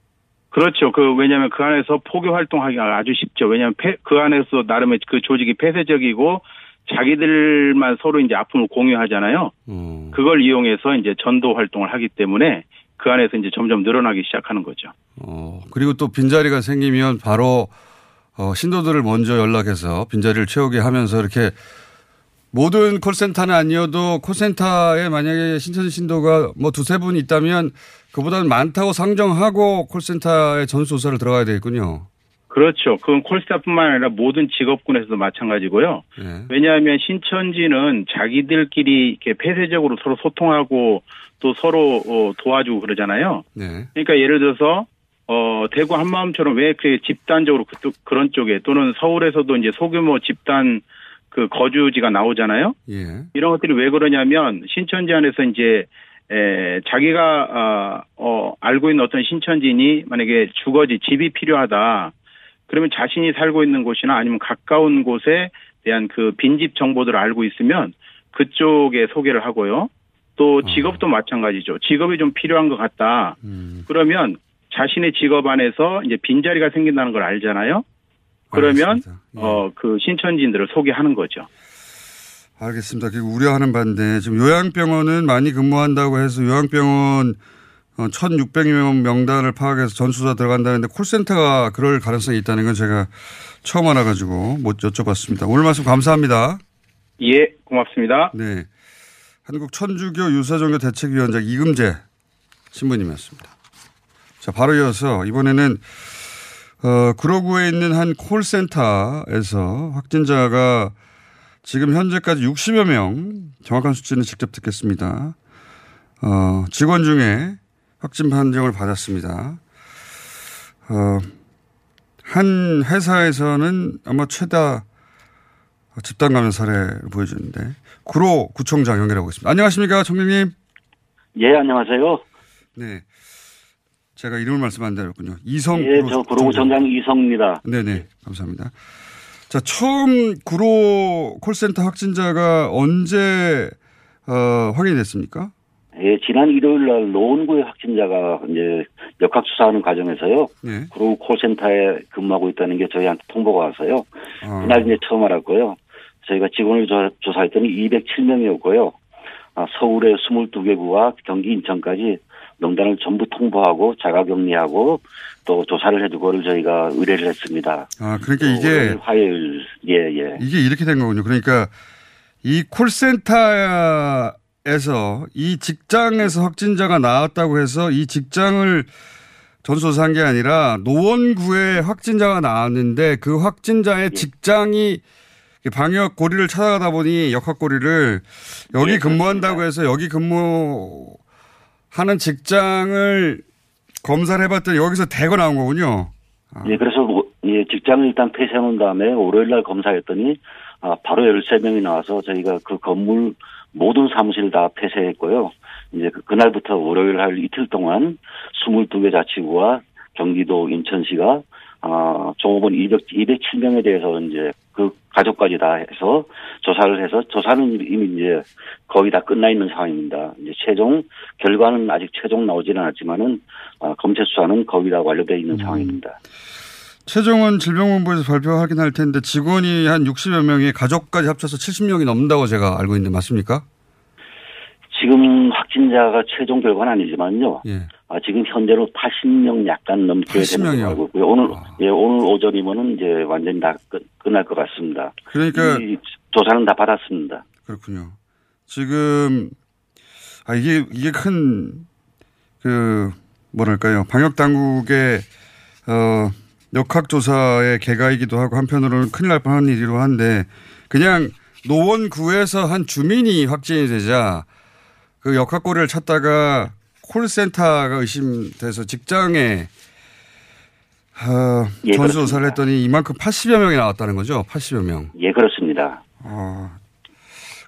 그렇죠. 그 왜냐하면 그 안에서 포교 활동하기가 아주 쉽죠. 왜냐하면 폐, 그 안에서 나름의 그 조직이 폐쇄적이고 자기들만 서로 이제 아픔을 공유하잖아요. 음. 그걸 이용해서 이제 전도 활동을 하기 때문에 그 안에서 이제 점점 늘어나기 시작하는 거죠. 어, 그리고 또 빈자리가 생기면 바로 어, 신도들을 먼저 연락해서 빈자리를 채우게 하면서 이렇게 모든 콜센터는 아니어도 콜센터에 만약에 신천지 신도가 뭐 두세 분 있다면 그보다는 많다고 상정하고 콜센터에 전수조사를 들어가야 되겠군요. 그렇죠. 그건 콜센터뿐만 아니라 모든 직업군에서도 마찬가지고요. 네. 왜냐하면 신천지는 자기들끼리 이렇게 폐쇄적으로 서로 소통하고 또 서로 도와주고 그러잖아요. 네. 그러니까 예를 들어서 어, 대구 한마음처럼 왜 이렇게 집단적으로 그런 쪽에 또는 서울에서도 이제 소규모 집단 그 거주지가 나오잖아요. 예. 이런 것들이 왜 그러냐면 신천지 안에서 이제 에 자기가 어, 어 알고 있는 어떤 신천지인이 만약에 주거지 집이 필요하다. 그러면 자신이 살고 있는 곳이나 아니면 가까운 곳에 대한 그 빈집 정보들을 알고 있으면 그쪽에 소개를 하고요. 또 직업도 어. 마찬가지죠. 직업이 좀 필요한 것 같다. 음. 그러면 자신의 직업 안에서 이제 빈자리가 생긴다는 걸 알잖아요. 그러면 예. 어, 그 신천지인들을 소개하는 거죠. 알겠습니다. 우려하는 반대 지금 요양병원은 많이 근무한다고 해서 요양병원 천육백 명 명단을 파악해서 전수조사 들어간다는데 콜센터가 그럴 가능성이 있다는 건 제가 처음 알아가지고 못 여쭤봤습니다. 오늘 말씀 감사합니다. 예, 고맙습니다. 네, 한국 천주교 유사종교 대책위원장 이금재 신부님이었습니다. 자, 바로 이어서 이번에는 어, 구로구에 있는 한 콜센터에서 확진자가 지금 현재까지 육십여 명, 정확한 수치는 직접 듣겠습니다. 어, 직원 중에 확진 판정을 받았습니다. 어, 한 회사에서는 아마 최다 집단 감염 사례를 보여주는데, 구로구청장 연결해 보겠습니다. 안녕하십니까, 청장님? 예, 안녕하세요. 네. 제가 이름을 말씀 안 드렸군요. 이성. 예, 구로, 저 구로구청장 이성입니다. 네네. 감사합니다. 자, 처음 구로 콜센터 확진자가 언제, 어, 확인이 됐습니까? 예, 지난 일요일 날 노원구의 확진자가 이제 역학수사하는 과정에서요. 예. 구로 콜센터에 근무하고 있다는 게 저희한테 통보가 와서요. 아. 그날 이제 처음 알았고요. 저희가 직원을 조사했더니 이백칠 명이었고요. 아, 서울의 이십이 개 구와 경기 인천까지 명단을 전부 통보하고 자가격리하고 또 조사를 해주고를 저희가 의뢰를 했습니다. 아, 그러니까 이게 화요일 예예 예. 이게 이렇게 된 거군요. 그러니까 이 콜센터에서 이 직장에서 확진자가 나왔다고 해서 이 직장을 전수조사한 게 아니라 노원구에 확진자가 나왔는데 그 확진자의 예. 직장이 방역 고리를 찾아가다 보니 역학 고리를 여기 예, 근무한다고 해서 여기 근무 하는 직장을 검사를 해봤더니 여기서 대거 나온 거군요. 아. 예, 그래서 예, 직장을 일단 폐쇄한 다음에 월요일 날 검사했더니 아, 바로 열세 명이 나와서 저희가 그 건물 모든 사무실 다 폐쇄했고요. 이제 그, 그날부터 월요일 날 이틀 동안 이십이 개 자치구와 경기도 인천시가 아, 종업원 이백칠 명에 대해서 이제 그 가족까지 다 해서 조사를 해서 조사는 이미 이제 거의 다 끝나 있는 상황입니다. 이제 최종 결과는 아직 최종 나오지는 않았지만은 아, 검체 수사는 거의 다 완료되어 있는 음. 상황입니다. 최종은 질병본부에서 발표하긴 할 텐데 직원이 한 육십여 명이 가족까지 합쳐서 칠십 명이 넘는다고 제가 알고 있는데 맞습니까? 지금 확진자가 최종 결과는 아니지만요. 예. 아, 지금 현재로 팔십 명 약간 넘게 되는 것 같고요. 오늘 아. 예, 오늘 오전이면은 이제 완전히 다 끝, 끝날 것 같습니다. 그러니까 이 조사는 다 받았습니다. 그렇군요. 지금 아 이게 이게 큰 그 뭐랄까요? 방역 당국의 어, 역학 조사의 개가이기도 하고 한편으로는 큰일 날 뻔한 일이기도 한데 그냥 노원구에서 한 주민이 확진이 되자. 그 역학고리를 찾다가 콜센터가 의심돼서 직장에 어, 예, 전수조사를 했더니 이만큼 팔십여 명이 나왔다는 거죠? 팔십여 명. 예, 그렇습니다. 어,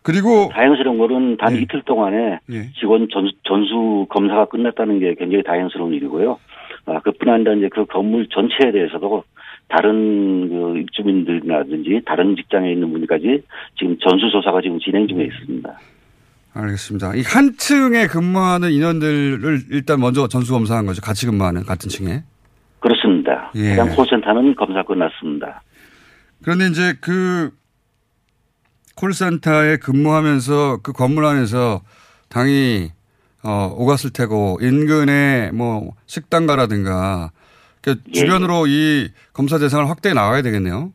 그리고 다행스러운 거는 단 예. 이틀 동안에 예. 직원 전수, 전수 검사가 끝났다는 게 굉장히 다행스러운 일이고요. 아, 그뿐 아니라 이제 그 건물 전체에 대해서도 다른 그 입주민들이라든지 다른 직장에 있는 분들까지 지금 전수조사가 지금 진행 중에 있습니다. 알겠습니다. 이 한 층에 근무하는 인원들을 일단 먼저 전수 검사한 거죠. 같이 근무하는 같은 층에. 그렇습니다. 예. 해당 콜센터는 검사 끝났습니다. 그런데 이제 그 콜센터에 근무하면서 그 건물 안에서 당이 어, 오갔을 테고 인근에 뭐 식당가라든가 그러니까 예. 주변으로 이 검사 대상을 확대해 나가야 되겠네요.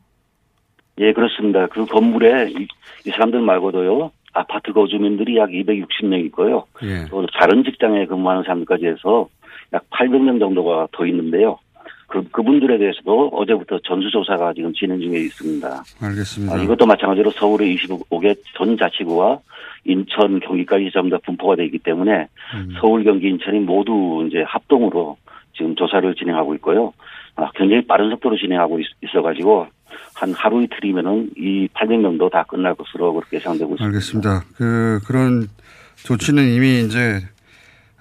예, 그렇습니다. 그 건물에 이, 이 사람들 말고도요. 아파트 거주민들이 약 이백육십 명 있고요. 예. 또 다른 직장에 근무하는 사람들까지 해서 약 팔백 명 정도가 더 있는데요. 그, 그분들에 대해서도 어제부터 전수조사가 지금 진행 중에 있습니다. 알겠습니다. 아, 이것도 마찬가지로 서울의 이십오 개 전 자치구와 인천, 경기까지 전부 다 분포가 되어 있기 때문에 음. 서울, 경기, 인천이 모두 이제 합동으로 지금 조사를 진행하고 있고요. 아, 굉장히 빠른 속도로 진행하고 있, 있어가지고 한 하루 이틀이면은 이 팔백 명도 다 끝날 것으로 그렇게 예상되고 있습니다. 알겠습니다. 그, 그런 조치는 이미 이제,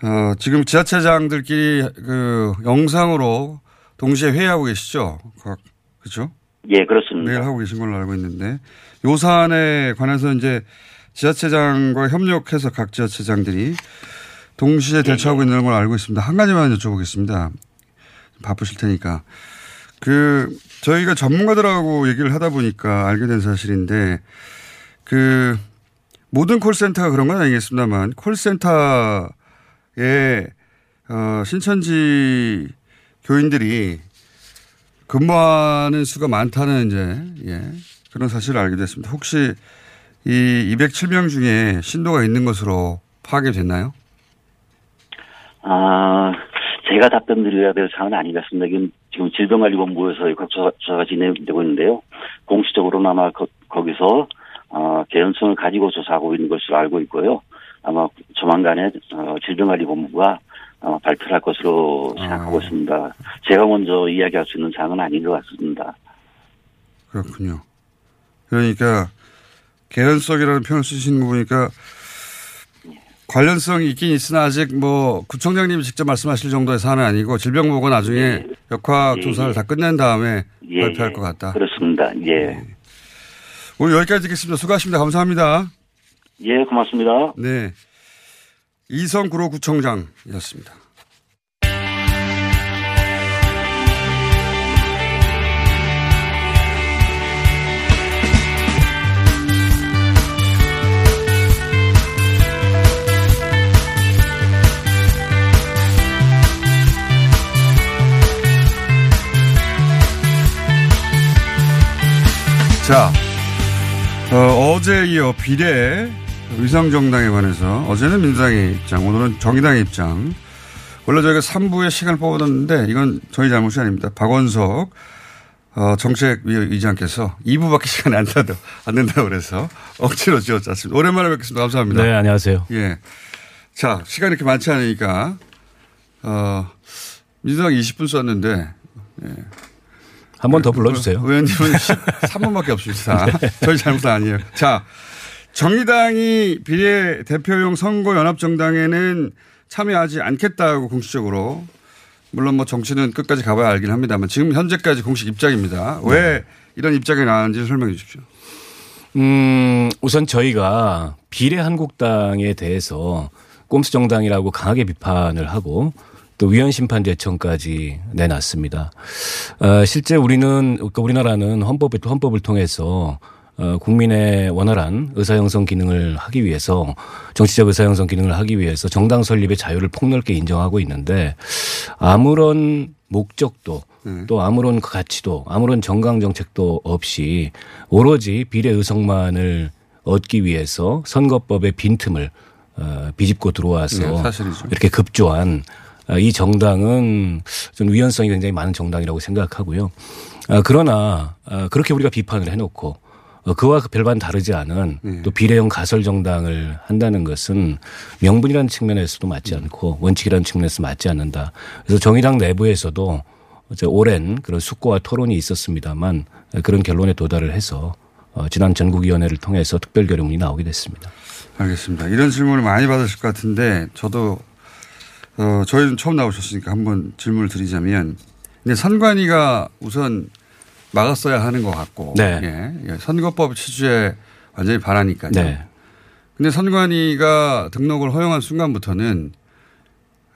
어, 지금 지자체장들끼리 그 영상으로 동시에 회의하고 계시죠? 그렇죠? 예, 그렇습니다. 회의를 하고 계신 걸로 알고 있는데, 요 사안에 관해서 이제 지자체장과 협력해서 각 지자체장들이 동시에 대처하고 예, 예. 있는 걸 알고 있습니다. 한 가지만 여쭤보겠습니다. 바쁘실 테니까. 그, 저희가 전문가들하고 얘기를 하다 보니까 알게 된 사실인데, 그, 모든 콜센터가 그런 건 아니겠습니다만, 콜센터에, 어, 신천지 교인들이 근무하는 수가 많다는 이제, 예, 그런 사실을 알게 됐습니다. 혹시 이 이백칠 명 중에 신도가 있는 것으로 파악이 됐나요? 아, 제가 답변 드려야 될 사안은 아니겠습니다. 지금, 지금 질병관리본부에서 조사가 진행되고 있는데요. 공식적으로는 아마 거, 거기서 어, 개연성을 가지고 조사하고 있는 것으로 알고 있고요. 아마 조만간에 어, 질병관리본부가 아마 발표를 할 것으로 생각하고 아. 있습니다. 제가 먼저 이야기할 수 있는 사항은 아닌 것 같습니다. 그렇군요. 그러니까 개연성이라는 표현을 쓰시는 거 보니까 관련성이 있긴 있으나 아직 뭐 구청장님이 직접 말씀하실 정도의 사안은 아니고 질병보고 나중에 예. 역학 예. 조사를 다 끝낸 다음에 예. 발표할 것 같다. 그렇습니다. 예. 예. 오늘 여기까지 듣겠습니다. 수고하십니다. 감사합니다. 예, 고맙습니다. 네, 이성 구로구청장이었습니다. 자, 어, 어제 이어 비례 위상정당에 관해서 어제는 민주당의 입장, 오늘은 정의당의 입장. 원래 저희가 삼 부에 시간을 뽑아뒀는데 이건 저희 잘못이 아닙니다. 박원석 어, 정책위 의장께서 이 부밖에 시간이 안, 나도, 안 된다고 그래서 억지로 지어짰습니다. 오랜만에 뵙겠습니다. 감사합니다. 네, 안녕하세요. 예, 자, 시간이 이렇게 많지 않으니까 어, 민주당 이십 분 썼는데 예. 한 번 더 불러주세요. 의원님은 삼 분밖에 없습니다. 네. 저희 잘못 아니에요. 자, 정의당이 비례대표용 선거연합정당에는 참여하지 않겠다고 공식적으로, 물론 뭐 정치는 끝까지 가봐야 알긴 합니다만 지금 현재까지 공식 입장입니다. 왜 이런 입장이 나왔는지 설명해 주십시오. 음, 우선 저희가 비례한국당에 대해서 꼼수정당이라고 강하게 비판을 하고 또 위헌심판 제청까지 내놨습니다. 어, 실제 우리는 그러니까 우리나라는 헌법, 헌법을 통해서 어, 국민의 원활한 의사형성 기능을 하기 위해서 정치적 의사형성 기능을 하기 위해서 정당 설립의 자유를 폭넓게 인정하고 있는데 아무런 목적도 음. 또 아무런 가치도 아무런 정강정책도 없이 오로지 비례 의석만을 얻기 위해서 선거법의 빈틈을 어, 비집고 들어와서 네, 이렇게 급조한 이 정당은 좀 위헌성이 굉장히 많은 정당이라고 생각하고요. 그러나 그렇게 우리가 비판을 해놓고 그와 별반 다르지 않은 네. 또 비례형 가설 정당을 한다는 것은 명분이라는 측면에서도 맞지 않고 원칙이라는 측면에서 맞지 않는다. 그래서 정의당 내부에서도 오랜 그런 숙고와 토론이 있었습니다만 그런 결론에 도달을 해서 지난 전국위원회를 통해서 특별결의문이 나오게 됐습니다. 알겠습니다. 이런 질문을 많이 받으실 것 같은데 저도 어, 저희는 처음 나오셨으니까 한번 질문을 드리자면, 근데 선관위가 우선 막았어야 하는 것 같고, 네. 예, 선거법 취지에 완전히 반하니까요. 네. 근데 선관위가 등록을 허용한 순간부터는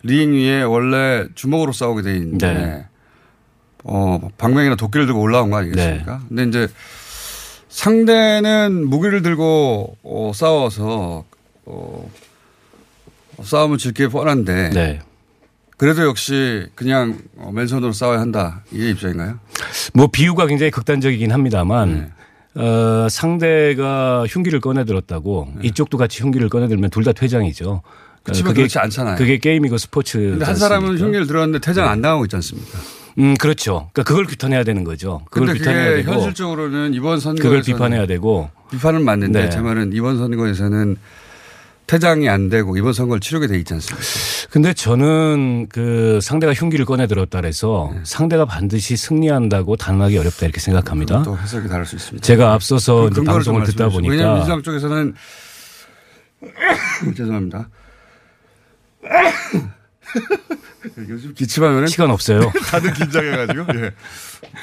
링 위에 원래 주먹으로 싸우게 돼 있는데, 네. 어, 방망이나 도끼를 들고 올라온 거 아니겠습니까? 네. 근데 이제 상대는 무기를 들고 어, 싸워서 어, 싸움을 질 게 뻔한데 네. 그래도 역시 그냥 맨손으로 싸워야 한다 이게 입장인가요? 뭐 비유가 굉장히 극단적이긴 합니다만 네. 어, 상대가 흉기를 꺼내들었다고 네. 이쪽도 같이 흉기를 꺼내들면 둘 다 퇴장이죠. 그치만 그게, 그렇지 않잖아요. 그게 게임이고 스포츠. 근데 한 사람은 않습니까? 흉기를 들었는데 퇴장 네. 안 당하고 있지 않습니까? 음, 그렇죠. 그러니까 그걸 비판해야 되는 거죠. 그걸 비판해야 되고. 현실적으로는 이번 선거에서 그걸 비판해야 되고. 비판은 맞는데 네. 제 말은 이번 선거에서는 퇴장이 안 되고 이번 선거를 치르게 돼 있지 않습니까? 근데 저는 그 상대가 흉기를 꺼내 들었다 그래서 네. 상대가 반드시 승리한다고 단언하기 어렵다 이렇게 생각합니다. 또 해석이 다를 수 있습니다. 제가 앞서서 그 방송을 듣다 보니까. 왜냐하면 민주당 쪽에서는 죄송합니다. 요즘 기침하면 시간 없어요. 다들 긴장해가지고 예.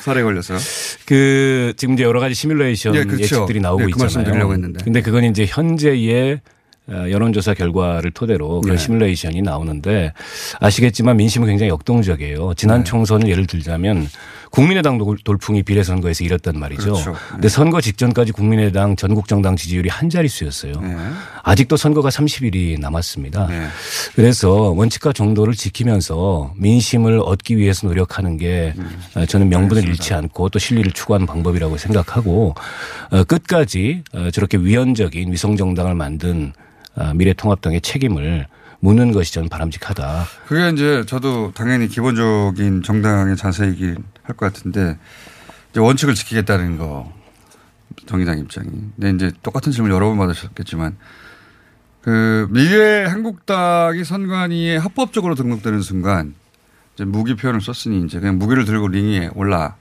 살에 걸렸어요. 그 지금 이제 여러 가지 시뮬레이션 예, 그렇죠. 예측들이 나오고 예, 그 있잖아요. 말씀드리려고 했는데. 근데 그건 이제 현재의 여론조사 결과를 토대로 그런 예. 시뮬레이션이 나오는데 아시겠지만 민심은 굉장히 역동적이에요. 지난 예. 총선을 예를 들자면 국민의당 돌풍이 비례선거에서 이뤘단 말이죠. 그런데 그렇죠. 예. 선거 직전까지 국민의당 전국정당 지지율이 한 자릿수였어요. 예. 아직도 선거가 삼십 일이 남았습니다. 예. 그래서 원칙과 정도를 지키면서 민심을 얻기 위해서 노력하는 게 음. 저는 명분을 알겠습니다. 잃지 않고 또 실리를 추구하는 방법이라고 생각하고 끝까지 저렇게 위헌적인 위성정당을 만든 미래통합당의 책임을 묻는 것이 저는 바람직하다. 그게 이제 저도 당연히 기본적인 정당의 자세이긴 할 것 같은데 이제 원칙을 지키겠다는 거 정의당 입장이. 근데 이제 똑같은 질문 여러 번 받으셨겠지만 그 미래 한국당이 선관위에 합법적으로 등록되는 순간 이제 무기 표현을 썼으니 이제 그냥 무기를 들고 링에 올라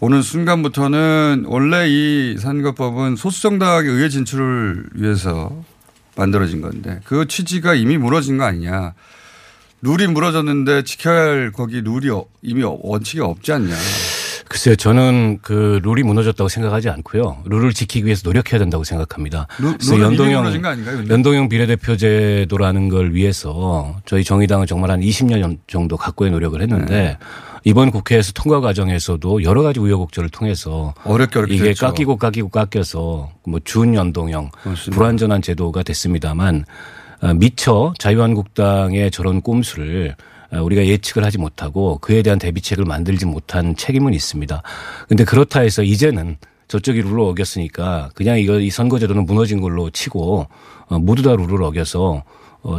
오는 순간부터는 원래 이 선거법은 소수정당의 의회 진출을 위해서 만들어진 건데 그 취지가 이미 무너진 거 아니냐. 룰이 무너졌는데 지켜야 할 거기 룰이 이미 원칙이 없지 않냐. 글쎄요. 저는 그 룰이 무너졌다고 생각하지 않고요. 룰을 지키기 위해서 노력해야 된다고 생각합니다. 룰, 룰은 연동형, 이미 무너진 거 아닌가요? 근데? 연동형 비례대표제도라는 걸 위해서 저희 정의당은 정말 한 이십 년 정도 각고의 노력을 했는데 네. 이번 국회에서 통과 과정에서도 여러 가지 우여곡절을 통해서 어렵게 어렵게 이게 됐죠. 깎이고 깎이고 깎여서 뭐 준연동형 그렇습니다. 불완전한 제도가 됐습니다만 미처 자유한국당의 저런 꼼수를 우리가 예측을 하지 못하고 그에 대한 대비책을 만들지 못한 책임은 있습니다. 그런데 그렇다 해서 이제는 저쪽이 룰을 어겼으니까 그냥 이거 이 선거제도는 무너진 걸로 치고 모두 다 룰을 어겨서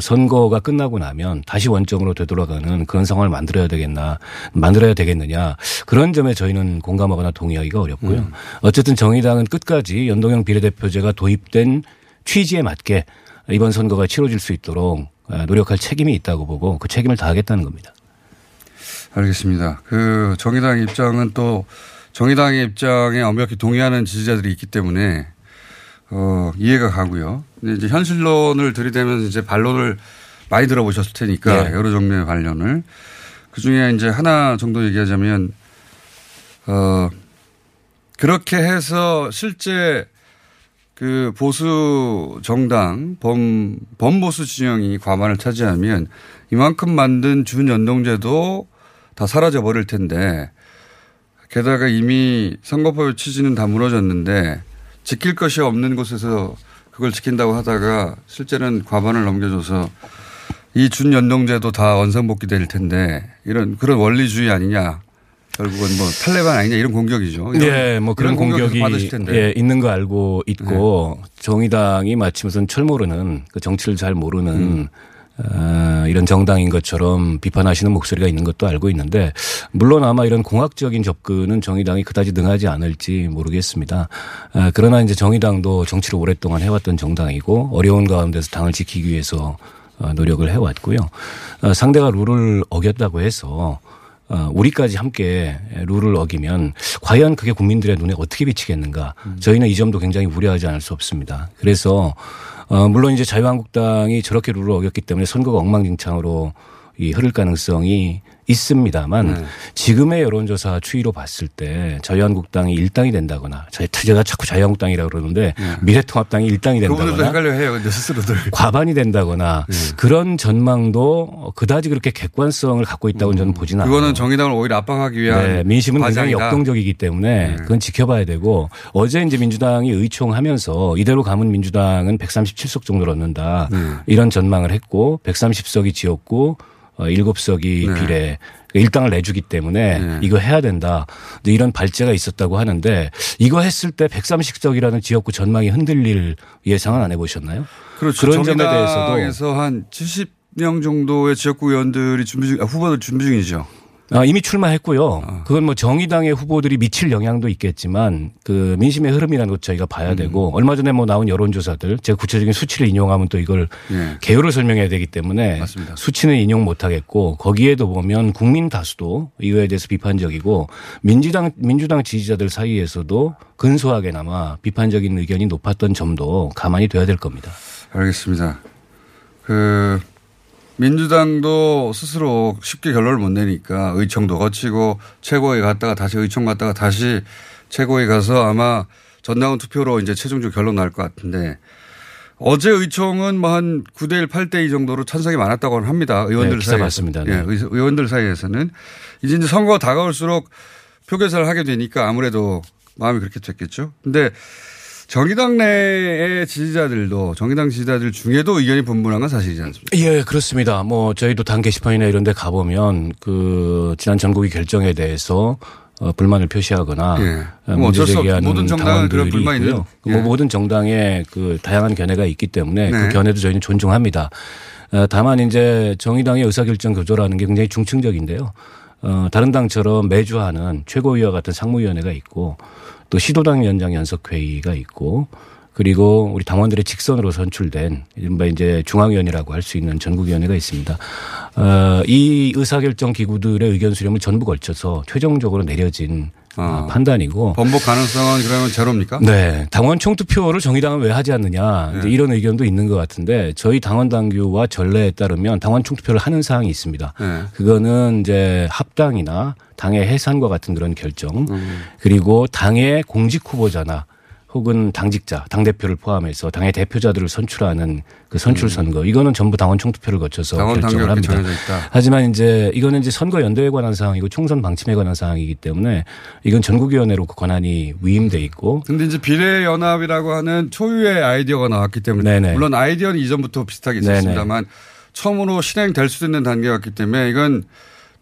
선거가 끝나고 나면 다시 원점으로 되돌아가는 그런 상황을 만들어야 되겠나, 만들어야 되겠느냐 그런 점에 저희는 공감하거나 동의하기가 어렵고요. 음. 어쨌든 정의당은 끝까지 연동형 비례대표제가 도입된 취지에 맞게 이번 선거가 치러질 수 있도록 노력할 책임이 있다고 보고 그 책임을 다하겠다는 겁니다. 알겠습니다. 그 정의당 입장은 또 정의당의 입장에 엄격히 동의하는 지지자들이 있기 때문에 어, 이해가 가고요. 근데 이제 현실론을 들이대면서 이제 반론을 많이 들어보셨을 테니까 네. 여러 종류의 반론을 그 중에 이제 하나 정도 얘기하자면 어, 그렇게 해서 실제 그 보수 정당 범 범보수 진영이 과반을 차지하면 이만큼 만든 준연동제도 다 사라져 버릴 텐데 게다가 이미 선거법의 취지는 다 무너졌는데. 지킬 것이 없는 곳에서 그걸 지킨다고 하다가 실제는 과반을 넘겨줘서 이 준연동제도 다 원상복귀 될 텐데 이런 그런 원리주의 아니냐. 결국은 뭐 탈레반 아니냐 이런 공격이죠. 이런, 예, 뭐 그런 공격이 받으실 텐데. 예, 있는 거 알고 있고 네. 정의당이 마치 무슨 철모르는 그 정치를 잘 모르는 음. 아, 이런 정당인 것처럼 비판하시는 목소리가 있는 것도 알고 있는데 물론 아마 이런 공학적인 접근은 정의당이 그다지 능하지 않을지 모르겠습니다. 아, 그러나 이제 정의당도 정치를 오랫동안 해왔던 정당이고 어려운 가운데서 당을 지키기 위해서 노력을 해왔고요. 아, 상대가 룰을 어겼다고 해서 우리까지 함께 룰을 어기면 과연 그게 국민들의 눈에 어떻게 비치겠는가. 저희는 이 점도 굉장히 우려하지 않을 수 없습니다. 그래서 어, 물론 이제 자유한국당이 저렇게 룰을 어겼기 때문에 선거가 엉망진창으로 이 흐를 가능성이 있습니다만 네. 지금의 여론조사 추이로 봤을 때 자유한국당이 일 당이 된다거나 제가 자꾸 자유한국당이라고 그러는데 네. 미래통합당이 일 당이 된다거나 그분들도 헷갈려해요. 근데 스스로들. 과반이 된다거나 네. 그런 전망도 그다지 그렇게 객관성을 갖고 있다고는 음. 저는 보지는 않아요. 그거는 정의당을 오히려 압박하기 위한 네. 민심은 과장이다. 굉장히 역동적이기 때문에 네. 그건 지켜봐야 되고 어제 이제 민주당이 의총하면서 이대로 가면 민주당은 백삼십칠 석 정도를 얻는다. 네. 이런 전망을 했고 백삼십 석이 지었고 일곱 석이 네. 비례 일 당을 내주기 때문에 네. 이거 해야 된다. 이런 발제가 있었다고 하는데 이거 했을 때 백삼십 석이라는 지역구 전망이 흔들릴 예상은 안 해보셨나요? 그렇죠. 그런 점에 대해서도 한 칠십 명 정도의 지역구 의원들이 준비 중, 아, 후보들 준비 중이죠. 아, 이미 출마했고요. 그건 뭐 정의당의 후보들이 미칠 영향도 있겠지만 그 민심의 흐름이라는 것 저희가 봐야 음. 되고 얼마 전에 뭐 나온 여론조사들 제가 구체적인 수치를 인용하면 또 이걸 예. 개요를 설명해야 되기 때문에 맞습니다. 수치는 인용 못하겠고 거기에도 보면 국민 다수도 이거에 대해서 비판적이고 민주당 민주당 지지자들 사이에서도 근소하게나마 비판적인 의견이 높았던 점도 감안이 돼야 될 겁니다. 알겠습니다. 그. 민주당도 스스로 쉽게 결론을 못 내니까 의총도 거치고 최고위 갔다가 다시 의총 갔다가 다시 최고위 가서 아마 전당원 투표로 이제 최종적으로 결론 날 것 같은데 어제 의총은 뭐 한 구 대 일, 팔 대 이 정도로 찬성이 많았다고 합니다. 의원들 네, 사이에서. 맞습니다. 네. 예, 의원들 사이에서는. 이제, 이제 선거가 다가올수록 표결사를 하게 되니까 아무래도 마음이 그렇게 됐겠죠. 근데 정의당 내의 지지자들도 정의당 지지자들 중에도 의견이 분분한 건 사실이지 않습니까? 예, 그렇습니다. 뭐 저희도 당 게시판이나 이런 데 가보면 그 지난 전국위 결정에 대해서 어, 불만을 표시하거나 예. 뭐 어쩔 수 없죠. 모든 정당은 그런 불만이 있고요. 예. 뭐 모든 정당에 그 다양한 견해가 있기 때문에 네. 그 견해도 저희는 존중합니다. 다만 이제 정의당의 의사결정 구조라는 게 굉장히 중층적인데요. 어, 다른 당처럼 매주 하는 최고위와 같은 상무위원회가 있고 또 시도당 위원장 연석회의가 있고 그리고 우리 당원들의 직선으로 선출된 이른바 이제 중앙위원회라고 할 수 있는 전국위원회가 있습니다. 어, 이 의사결정 기구들의 의견 수렴을 전부 걸쳐서 최종적으로 내려진 어. 판단이고. 번복 가능성은 그러면 제로입니까? 네. 당원 총투표를 정의당은 왜 하지 않느냐 이제 네. 이런 의견도 있는 것 같은데 저희 당원 당규와 전례에 따르면 당원 총투표를 하는 사항이 있습니다. 네. 그거는 이제 합당이나 당의 해산과 같은 그런 결정 음. 그리고 당의 공직 후보자나 혹은 당직자, 당대표를 포함해서 당의 대표자들을 선출하는 그 선출선거. 이거는 전부 당원 총투표를 거쳐서 당원 결정을 합니다. 하지만 이제 이거는 이제 선거연대에 관한 사항이고 총선 방침에 관한 사항이기 때문에 이건 전국위원회로 그 권한이 위임돼 있고. 그런데 이제 비례연합이라고 하는 초유의 아이디어가 나왔기 때문에 네네. 물론 아이디어는 이전부터 비슷하게 있었습니다만 네네. 처음으로 실행될 수 있는 단계였기 때문에 이건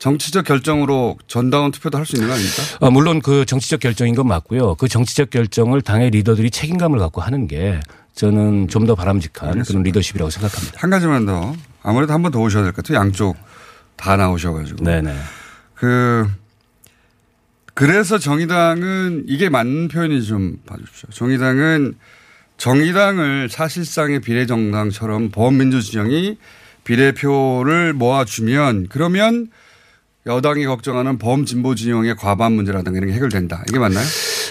정치적 결정으로 전당원 투표도 할 수 있는 거 아닙니까? 아, 물론 그 정치적 결정인 건 맞고요. 그 정치적 결정을 당의 리더들이 책임감을 갖고 하는 게 저는 좀 더 바람직한 알겠습니다. 그런 리더십이라고 생각합니다. 한 가지만 더. 아무래도 한 번 더 오셔야 될 것 같아요. 양쪽 다 나오셔가지고. 네네. 그 그래서 정의당은 이게 맞는 표현인지 좀 봐주십시오. 정의당은 정의당을 사실상의 비례정당처럼 범민주 진영이 비례표를 모아주면 그러면 여당이 걱정하는 범진보 진영의 과반 문제라든가 이런 게 해결된다. 이게 맞나요?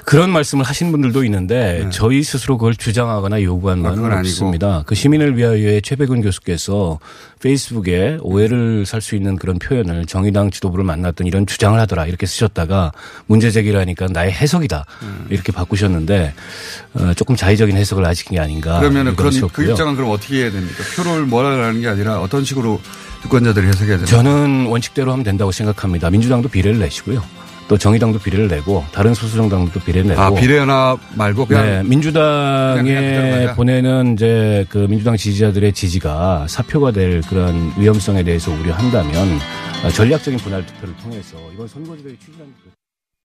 그런 말씀을 하신 분들도 있는데 네. 저희 스스로 그걸 주장하거나 요구한 바는 아, 없습니다. 아니고. 그 시민을 위하여의 최백운 교수께서 페이스북에 오해를 살 수 있는 그런 표현을 정의당 지도부를 만났던 이런 주장을 하더라 이렇게 쓰셨다가 문제 제기라니까 나의 해석이다 음. 이렇게 바꾸셨는데 조금 자의적인 해석을 하신 게 아닌가. 그러면 그런 그 입장은 그럼 어떻게 해야 됩니까? 표를 몰아라는 게 아니라 어떤 식으로 유권자들이 해석해야 됩니까? 저는 원칙대로 하면 된다고 생각합니다. 민주당도 비례를 내시고요. 또 정의당도 비례를 내고 다른 소수정당도 비례를 내고. 아, 비례연합 말고 그냥. 네. 민주당에 그냥 그냥 보내는 이제 그 민주당 지지자들의 지지가 사표가 될 그런 위험성에 대해서 우려한다면 전략적인 분할 투표를 통해서 이번 선거제도의 추진한